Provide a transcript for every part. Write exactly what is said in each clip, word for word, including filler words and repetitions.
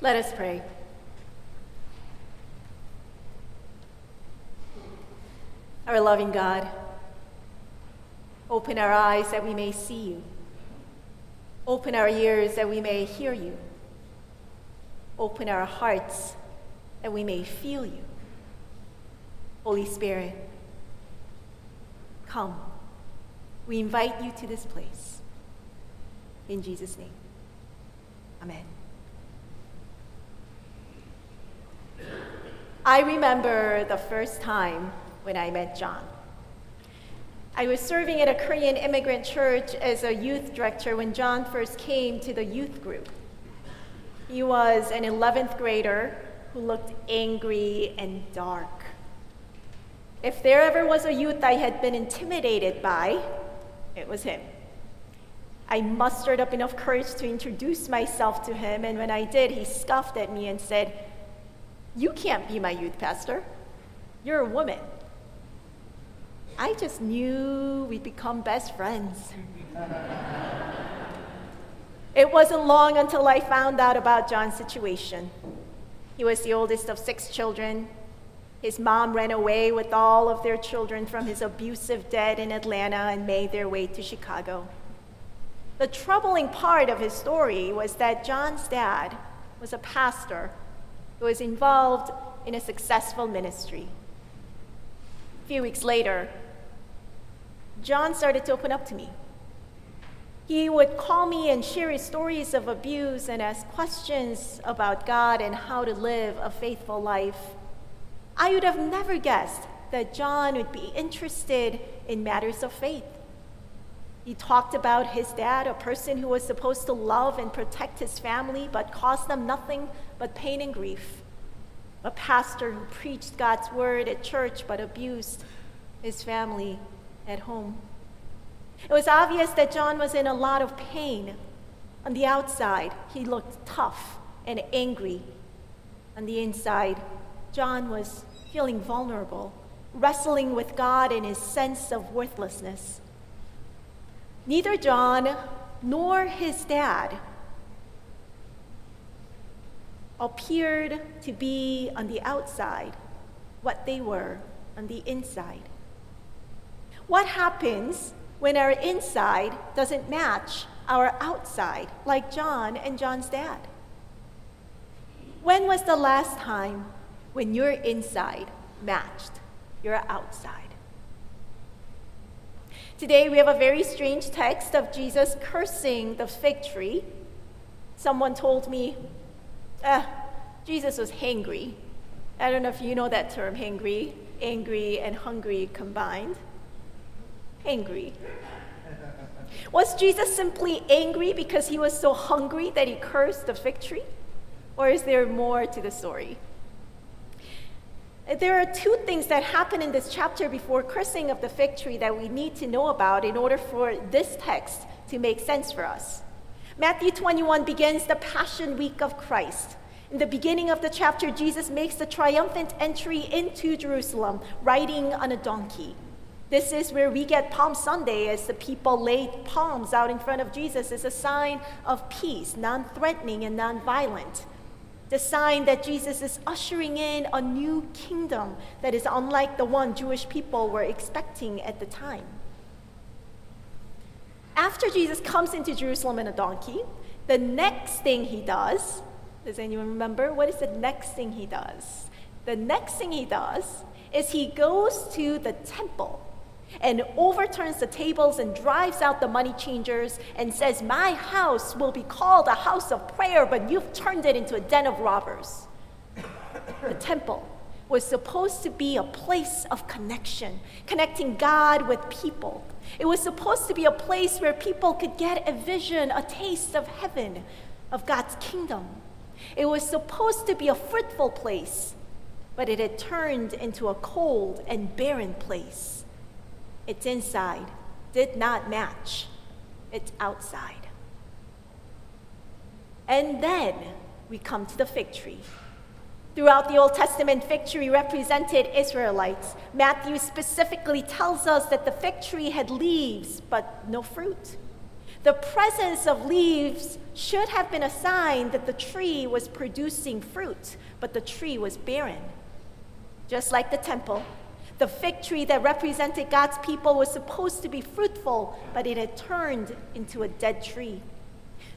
Let us pray. Our loving God, open our eyes that we may see you. Open our ears that we may hear you. Open our hearts that we may feel you. Holy Spirit, come. We invite you to this place. In Jesus' name, amen. I remember the first time when I met John. I was serving at a Korean immigrant church as a youth director when John first came to the youth group. He was an eleventh grader who looked angry and dark. If there ever was a youth I had been intimidated by, it was him. I mustered up enough courage to introduce myself to him, and when I did, he scoffed at me and said, "You can't be my youth pastor. You're a woman." I just knew we'd become best friends. It wasn't long until I found out about John's situation. He was the oldest of six children. His mom ran away with all of their children from his abusive dad in Atlanta and made their way to Chicago. The troubling part of his story was that John's dad was a pastor who was involved in a successful ministry. A few weeks later, John started to open up to me. He would call me and share his stories of abuse and ask questions about God and how to live a faithful life. I would have never guessed that John would be interested in matters of faith. He talked about his dad, a person who was supposed to love and protect his family but caused them nothing but pain and grief. A pastor who preached God's word at church but abused his family at home. It was obvious that John was in a lot of pain. On the outside, he looked tough and angry. On the inside, John was feeling vulnerable, wrestling with God and his sense of worthlessness. Neither John nor his dad appeared to be on the outside what they were on the inside. What happens when our inside doesn't match our outside, like John and John's dad? When was the last time when your inside matched your outside? Today we have a very strange text of Jesus cursing the fig tree. Someone told me, Uh, Jesus was hangry. I don't know if you know that term, hangry. Angry and hungry combined. Hangry. Was Jesus simply angry because he was so hungry that he cursed the fig tree? Or is there more to the story? There are two things that happen in this chapter before cursing of the fig tree that we need to know about in order for this text to make sense for us. Matthew twenty-one begins the Passion Week of Christ. In the beginning of the chapter, Jesus makes the triumphant entry into Jerusalem, riding on a donkey. This is where we get Palm Sunday, as the people laid palms out in front of Jesus as a sign of peace, non-threatening and non-violent. The sign that Jesus is ushering in a new kingdom that is unlike the one Jewish people were expecting at the time. After Jesus comes into Jerusalem in a donkey, the next thing he does, does anyone remember? What is the next thing he does? The next thing he does is he goes to the temple and overturns the tables and drives out the money changers and says, "My house will be called a house of prayer, but you've turned it into a den of robbers." The temple was supposed to be a place of connection, connecting God with people. It was supposed to be a place where people could get a vision, a taste of heaven, of God's kingdom. It was supposed to be a fruitful place, but it had turned into a cold and barren place. Its inside did not match its outside. And then we come to the fig tree. Throughout the Old Testament, fig tree represented Israelites. Matthew specifically tells us that the fig tree had leaves but no fruit. The presence of leaves should have been a sign that the tree was producing fruit, but the tree was barren. Just like the temple, the fig tree that represented God's people was supposed to be fruitful, but it had turned into a dead tree.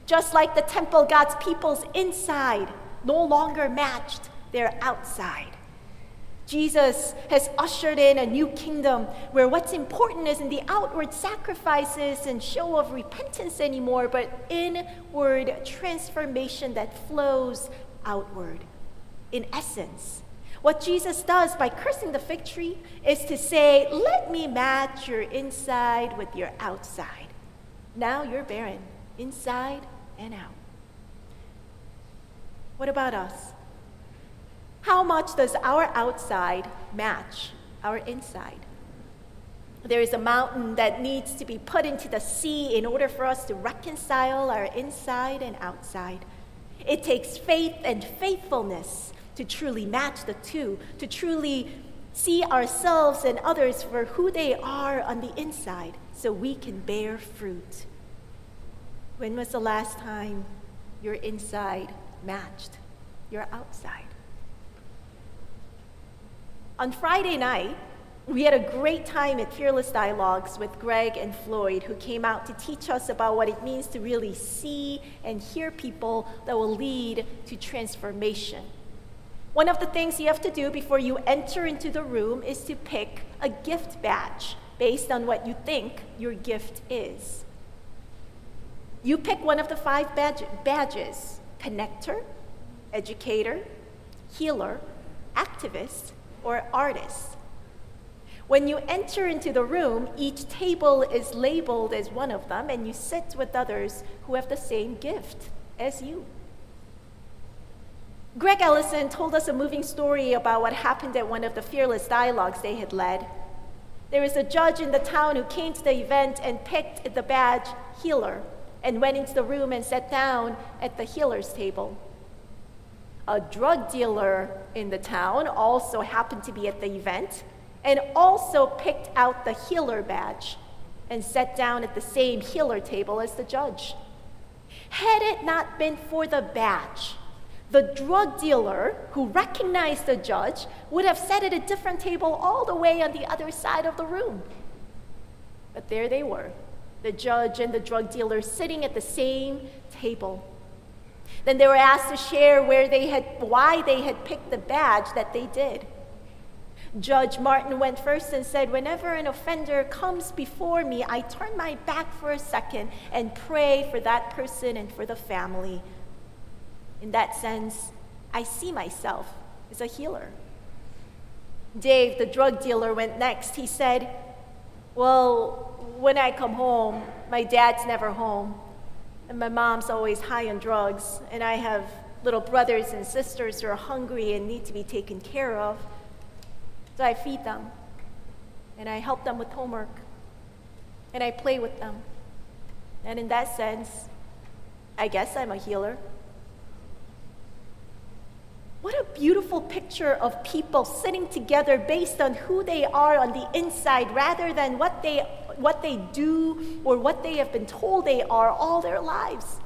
Just like the temple, God's people's inside no longer matched their outside. Jesus has ushered in a new kingdom where what's important isn't the outward sacrifices and show of repentance anymore, but inward transformation that flows outward. In essence, what Jesus does by cursing the fig tree is to say, let me match your inside with your outside. Now you're barren, inside and out. What about us? How much does our outside match our inside? There is a mountain that needs to be put into the sea in order for us to reconcile our inside and outside. It takes faith and faithfulness to truly match the two, to truly see ourselves and others for who they are on the inside so we can bear fruit. When was the last time your inside matched your outside? On Friday night, we had a great time at Fearless Dialogues with Greg and Floyd, who came out to teach us about what it means to really see and hear people that will lead to transformation. One of the things you have to do before you enter into the room is to pick a gift badge based on what you think your gift is. You pick one of the five badge- badges, connector, educator, healer, activist, or artist. When you enter into the room, each table is labeled as one of them, and you sit with others who have the same gift as you. Greg Ellison told us a moving story about what happened at one of the Fearless Dialogues they had led. There was a judge in the town who came to the event and picked the badge healer and went into the room and sat down at the healer's table. A drug dealer in the town also happened to be at the event and also picked out the healer badge and sat down at the same healer table as the judge. Had it not been for the badge, the drug dealer who recognized the judge would have sat at a different table all the way on the other side of the room. But there they were, the judge and the drug dealer sitting at the same table. Then they were asked to share where they had, why they had picked the badge that they did. Judge Martin went first and said, whenever an offender comes before me, I turn my back for a second and pray for that person and for the family. In that sense, I see myself as a healer. Dave, the drug dealer, went next. He said, well, when I come home, my dad's never home, and my mom's always high on drugs, and I have little brothers and sisters who are hungry and need to be taken care of. So I feed them, and I help them with homework, and I play with them. And in that sense, I guess I'm a healer. What a beautiful picture of people sitting together based on who they are on the inside rather than what they what they do or what they have been told they are all their lives.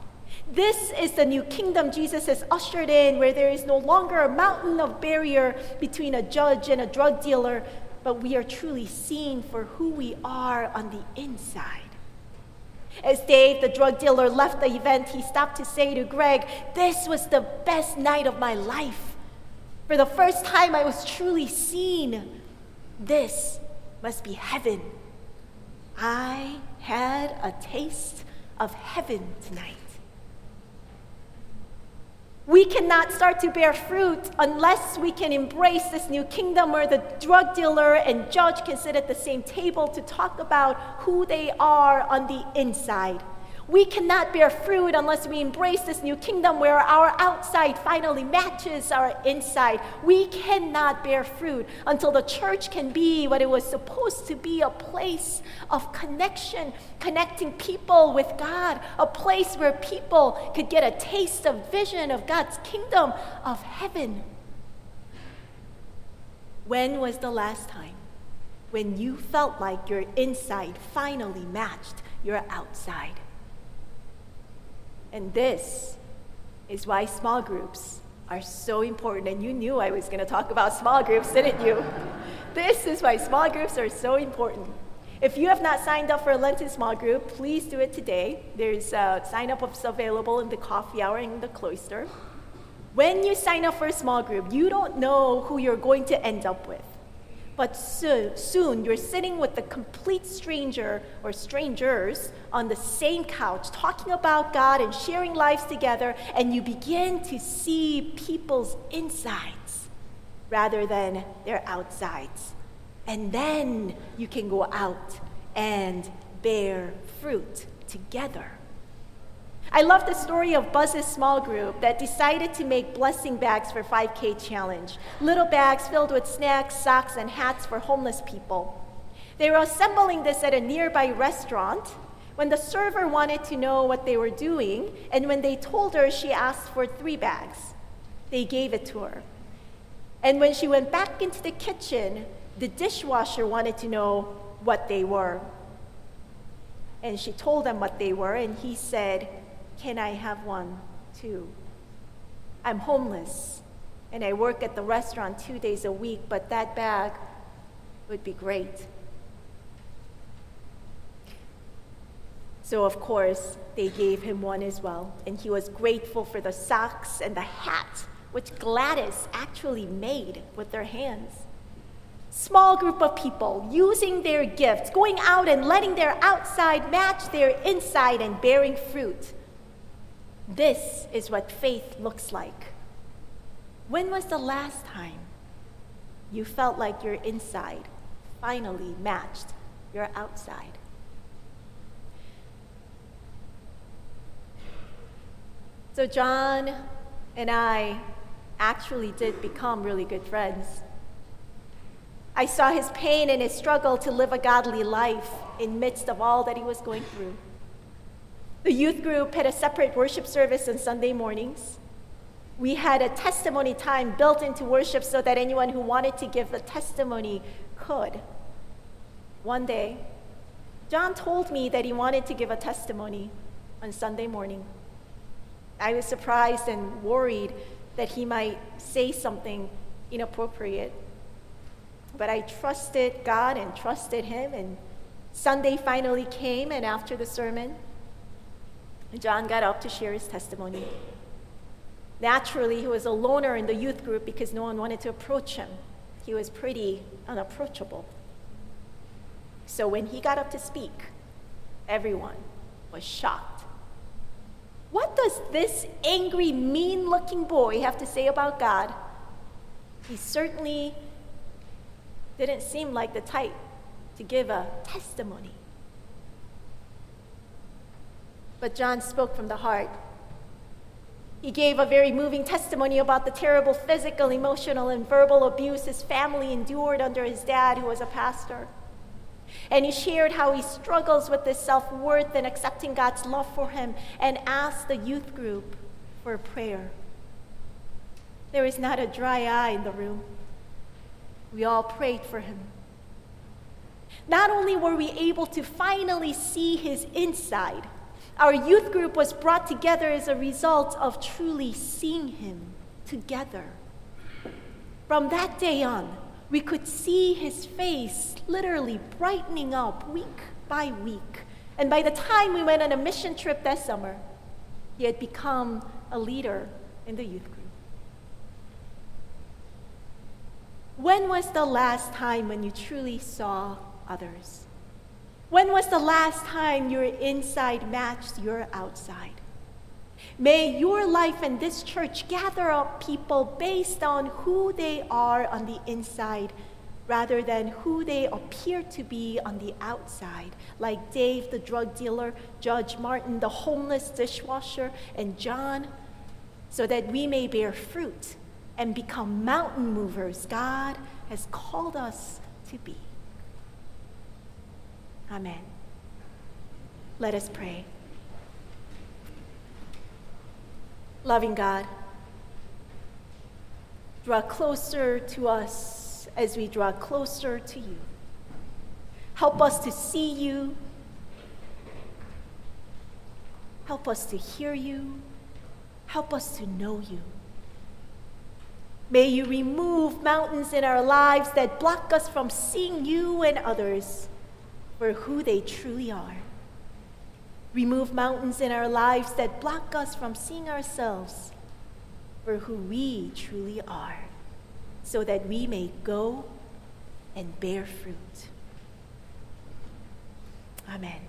This is the new kingdom Jesus has ushered in, where there is no longer a mountain of barrier between a judge and a drug dealer, but we are truly seen for who we are on the inside. As Dave, the drug dealer, left the event, he stopped to say to Greg, this was the best night of my life. For the first time, I was truly seen. This must be heaven. I had a taste of heaven tonight. We cannot start to bear fruit unless we can embrace this new kingdom where the drug dealer and judge can sit at the same table to talk about who they are on the inside. We cannot bear fruit unless we embrace this new kingdom where our outside finally matches our inside. We cannot bear fruit until the church can be what it was supposed to be, a place of connection, connecting people with God, a place where people could get a taste of vision of God's kingdom of heaven. When was the last time when you felt like your inside finally matched your outside? And this is why small groups are so important. And you knew I was going to talk about small groups, didn't you? This is why small groups are so important. If you have not signed up for a Lenten small group, please do it today. There's uh, sign-ups available in the coffee hour in the cloister. When you sign up for a small group, you don't know who you're going to end up with. But so, soon, you're sitting with a complete stranger or strangers on the same couch, talking about God and sharing lives together, and you begin to see people's insides rather than their outsides. And then you can go out and bear fruit together. I love the story of Buzz's small group that decided to make blessing bags for five K challenge. Little bags filled with snacks, socks, and hats for homeless people. They were assembling this at a nearby restaurant when the server wanted to know what they were doing, and when they told her, she asked for three bags. They gave it to her. And when she went back into the kitchen, the dishwasher wanted to know what they were. And she told him what they were, and he said, "Can I have one, too? I'm homeless, and I work at the restaurant two days a week, but that bag would be great." So, of course, they gave him one as well, and he was grateful for the socks and the hat, which Gladys actually made with their hands. Small group of people using their gifts, going out and letting their outside match their inside and bearing fruit. This is what faith looks like. When was the last time you felt like your inside finally matched your outside? So John and I actually did become really good friends. I saw his pain and his struggle to live a godly life in midst of all that he was going through. The youth group had a separate worship service on Sunday mornings. We had a testimony time built into worship so that anyone who wanted to give a testimony could. One day, John told me that he wanted to give a testimony on Sunday morning. I was surprised and worried that he might say something inappropriate. But I trusted God and trusted him, and Sunday finally came, and after the sermon, John got up to share his testimony. Naturally, he was a loner in the youth group because no one wanted to approach him. He was pretty unapproachable. So when he got up to speak, everyone was shocked. What does this angry, mean-looking boy have to say about God? He certainly didn't seem like the type to give a testimony. But John spoke from the heart. He gave a very moving testimony about the terrible physical, emotional, and verbal abuse his family endured under his dad, who was a pastor. And he shared how he struggles with his self-worth and accepting God's love for him, and asked the youth group for a prayer. There was not a dry eye in the room. We all prayed for him. Not only were we able to finally see his inside, our youth group was brought together as a result of truly seeing him together. From that day on, we could see his face literally brightening up week by week. And by the time we went on a mission trip that summer, he had become a leader in the youth group. When was the last time when you truly saw others? When was the last time your inside matched your outside? May your life and this church gather up people based on who they are on the inside rather than who they appear to be on the outside, like Dave, the drug dealer, Judge Martin, the homeless dishwasher, and John, so that we may bear fruit and become mountain movers God has called us to be. Amen. Let us pray. Loving God, draw closer to us as we draw closer to you. Help us to see you Help us to hear you. Help us to know you. May you remove mountains in our lives that block us from seeing you and others for who they truly are. Remove mountains in our lives that block us from seeing ourselves for who we truly are, so that we may go and bear fruit. Amen.